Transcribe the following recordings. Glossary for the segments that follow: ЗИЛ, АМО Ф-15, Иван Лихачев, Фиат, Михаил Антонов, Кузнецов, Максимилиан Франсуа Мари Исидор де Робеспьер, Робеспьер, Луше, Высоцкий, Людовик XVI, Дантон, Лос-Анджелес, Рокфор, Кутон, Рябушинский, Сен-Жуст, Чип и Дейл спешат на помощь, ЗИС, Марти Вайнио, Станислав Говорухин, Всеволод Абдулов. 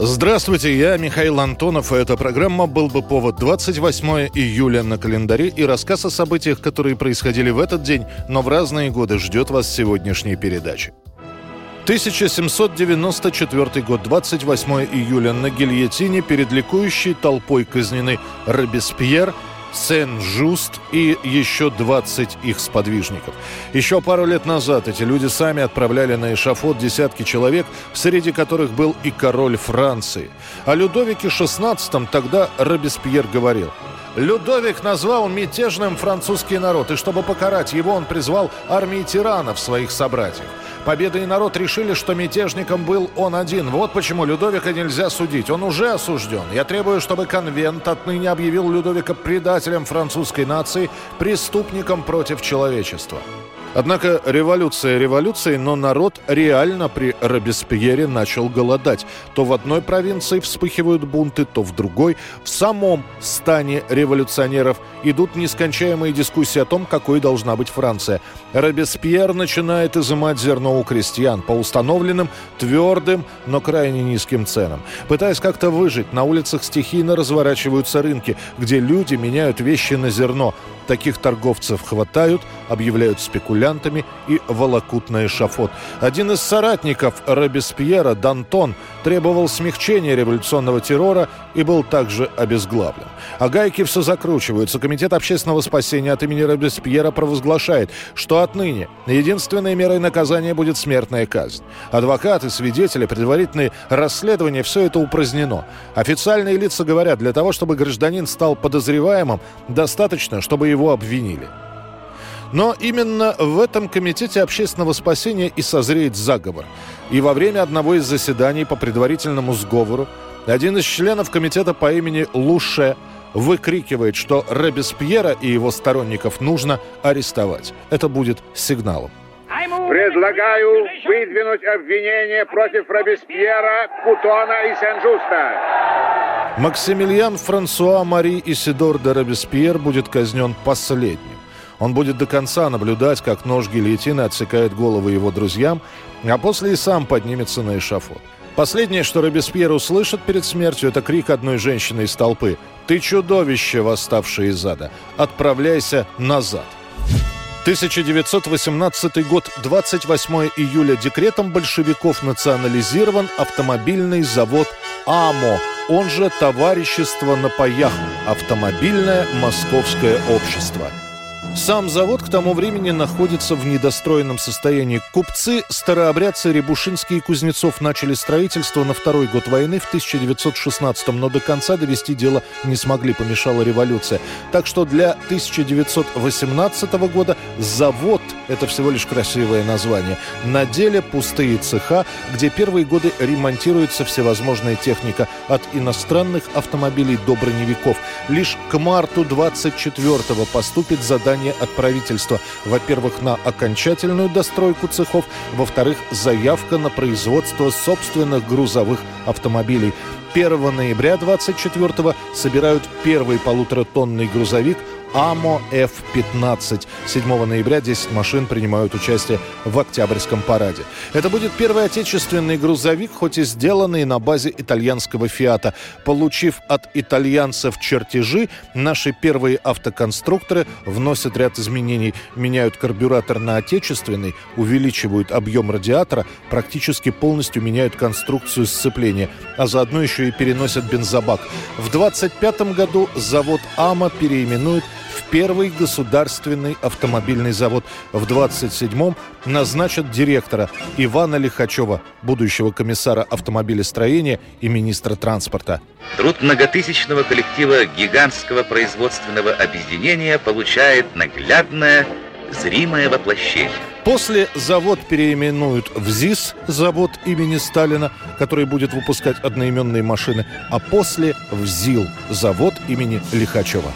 Здравствуйте, я Михаил Антонов, и эта программа «Был бы повод». 28 июля на календаре, и рассказ о событиях, которые происходили в этот день, но в разные годы, ждет вас сегодняшней передачи. 1794 год, 28 июля, на гильотине перед ликующей толпой казнены Робеспьер, Сен-Жуст и еще 20 их сподвижников. Еще пару лет назад эти люди сами отправляли на эшафот десятки человек, среди которых был и король Франции. О Людовике XVI тогда Робеспьер говорил: «Людовик назвал мятежным французский народ, и чтобы покарать его, он призвал армии тиранов своих собратьев. Победа и народ решили, что мятежником был он один. Вот почему Людовика нельзя судить. Он уже осужден. Я требую, чтобы конвент отныне объявил Людовика предателем французской нации, преступником против человечества». Однако революция революцией, но народ реально при Робеспьере начал голодать. То в одной провинции вспыхивают бунты, то в другой. В самом стане революционеров идут нескончаемые дискуссии о том, какой должна быть Франция. Робеспьер начинает изымать зерно у крестьян по установленным твердым, но крайне низким ценам. Пытаясь как-то выжить, на улицах стихийно разворачиваются рынки, где люди меняют вещи на зерно. Таких торговцев хватают, объявляют спекулянтами и волокут на эшафот. Один из соратников Робеспьера, Дантон, требовал смягчения революционного террора и был также обезглавлен. А гайки все закручиваются. Комитет общественного спасения от имени Робеспьера провозглашает, что отныне единственной мерой наказания будет смертная казнь. Адвокаты, свидетели, предварительные расследования – все это упразднено. Официальные лица говорят, для того, чтобы гражданин стал подозреваемым, достаточно, чтобы его обвинили. Но именно в этом комитете общественного спасения и созреет заговор. И во время одного из заседаний по предварительному сговору один из членов комитета по имени Луше выкрикивает, что Робеспьера и его сторонников нужно арестовать. Это будет сигналом. Предлагаю выдвинуть обвинение против Робеспьера, Кутона и Сен-Жуста. Максимилиан Франсуа Мари Исидор де Робеспьер будет казнен последним. Он будет до конца наблюдать, как нож гильотины отсекает головы его друзьям, а после и сам поднимется на эшафот. Последнее, что Робеспьер услышит перед смертью, это крик одной женщины из толпы: «Ты чудовище, восставшее из ада! Отправляйся назад!» 1918 год, 28 июля. Декретом большевиков национализирован автомобильный завод АМО, он же Товарищество на паях, Автомобильное московское общество. Сам завод к тому времени находится в недостроенном состоянии. Купцы, старообрядцы Рябушинский и Кузнецов начали строительство на второй год войны, в 1916-м, но до конца довести дело не смогли, помешала революция. Так что для 1918 года завод – это всего лишь красивое название. На деле пустые цеха, где первые годы ремонтируется всевозможная техника, от иностранных автомобилей до броневиков. Лишь к марту 24-го поступит задание от правительства. Во-первых, на окончательную достройку цехов, во-вторых, заявка на производство собственных грузовых автомобилей. 1 ноября 24-го собирают первый полуторатонный грузовик АМО Ф-15. 7 ноября 10 машин принимают участие в Октябрьском параде. Это будет первый отечественный грузовик, хоть и сделанный на базе итальянского «Фиата». Получив от итальянцев чертежи, наши первые автоконструкторы вносят ряд изменений. Меняют карбюратор на отечественный, увеличивают объем радиатора, практически полностью меняют конструкцию сцепления, а заодно еще и переносят бензобак. В 25 году завод АМО переименуют в первый государственный автомобильный завод. В 27-м назначат директора Ивана Лихачева, будущего комиссара автомобилестроения и министра транспорта. Труд многотысячного коллектива гигантского производственного объединения получает наглядное, зримое воплощение. После завод переименуют в ЗИС, завод имени Сталина, который будет выпускать одноименные машины, а после в ЗИЛ, завод имени Лихачева.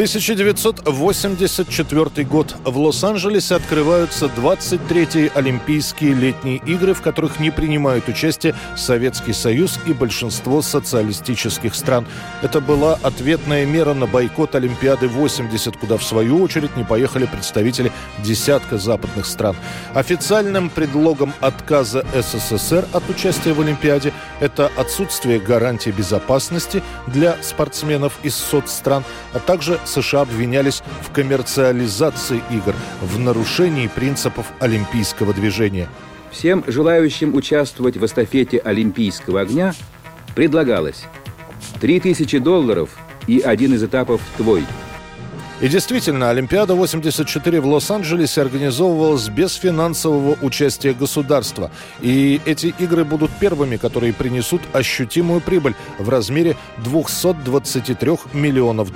1984 год. В Лос-Анджелесе открываются 23-е Олимпийские летние игры, в которых не принимают участие Советский Союз и большинство социалистических стран. Это была ответная мера на бойкот Олимпиады 80, куда в свою очередь не поехали представители десятка западных стран. Официальным предлогом отказа СССР от участия в Олимпиаде это отсутствие гарантий безопасности для спортсменов из соцстран, а также США обвинялись в коммерциализации игр, в нарушении принципов олимпийского движения. Всем желающим участвовать в эстафете Олимпийского огня предлагалось $3000 и один из этапов твой. И действительно, Олимпиада 84 в Лос-Анджелесе организовывалась без финансового участия государства. И эти игры будут первыми, которые принесут ощутимую прибыль в размере $223 миллионов.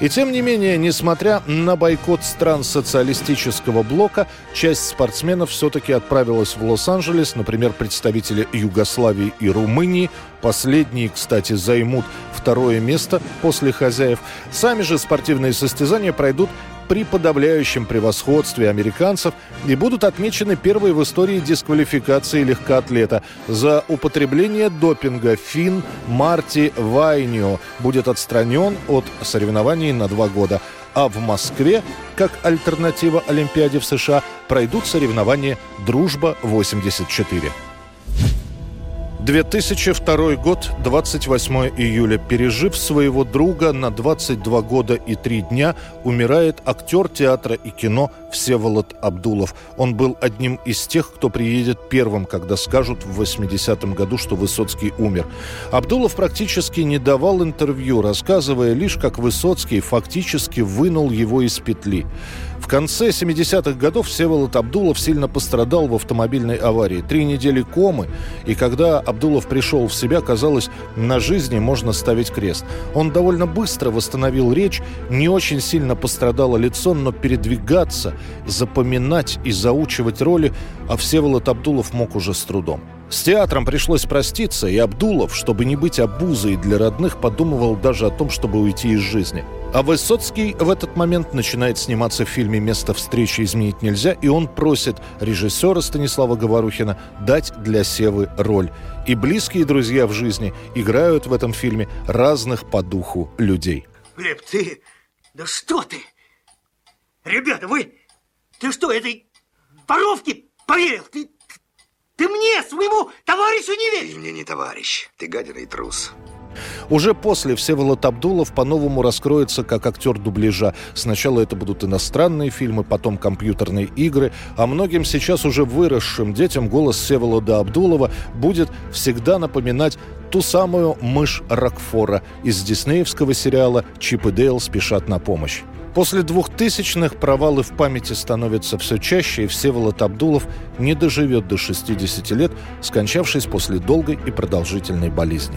И тем не менее, несмотря на бойкот стран социалистического блока, часть спортсменов все-таки отправилась в Лос-Анджелес, например, представители Югославии и Румынии. Последние, кстати, займут второе место после хозяев. Сами же спортивные состязания пройдут при подавляющем превосходстве американцев и будут отмечены первые в истории дисквалификации легкоатлета. За употребление допинга финн Марти Вайнио будет отстранен от соревнований на 2 года. А в Москве, как альтернатива Олимпиаде в США, пройдут соревнования «Дружба-84». 2002 год, 28 июля. Пережив своего друга на 22 года и 3 дня, умирает актер театра и кино Всеволод Абдулов. Он был одним из тех, кто приедет первым, когда скажут в 80-м году, что Высоцкий умер. Абдулов практически не давал интервью, рассказывая лишь, как Высоцкий фактически вынул его из петли. В конце 70-х годов Всеволод Абдулов сильно пострадал в автомобильной аварии. 3 недели комы, и когда Абдулов пришел в себя, казалось, на жизни можно ставить крест. Он довольно быстро восстановил речь, не очень сильно пострадало лицо, но передвигаться, запоминать и заучивать роли Всеволод Абдулов мог уже с трудом. С театром пришлось проститься, и Абдулов, чтобы не быть обузой для родных, подумывал даже о том, чтобы уйти из жизни. А Высоцкий в этот момент начинает сниматься в фильме «Место встречи изменить нельзя», и он просит режиссера Станислава Говорухина дать для Севы роль. И близкие друзья в жизни играют в этом фильме разных по духу людей. Глеб, ты... Да что ты? Ребята, вы... Ты что, этой воровке поверил? Ты мне, своему товарищу, не веришь? Ты мне не товарищ. Ты гадина и трус. Уже после Всеволод Абдулов по-новому раскроется как актер дубляжа. Сначала это будут иностранные фильмы, потом компьютерные игры. А многим сейчас уже выросшим детям голос Всеволода Абдулова будет всегда напоминать ту самую мышь Рокфора из диснеевского сериала «Чип и Дейл спешат на помощь». После 2000-х провалы в памяти становятся все чаще, и Всеволод Абдулов не доживет до 60 лет, скончавшись после долгой и продолжительной болезни.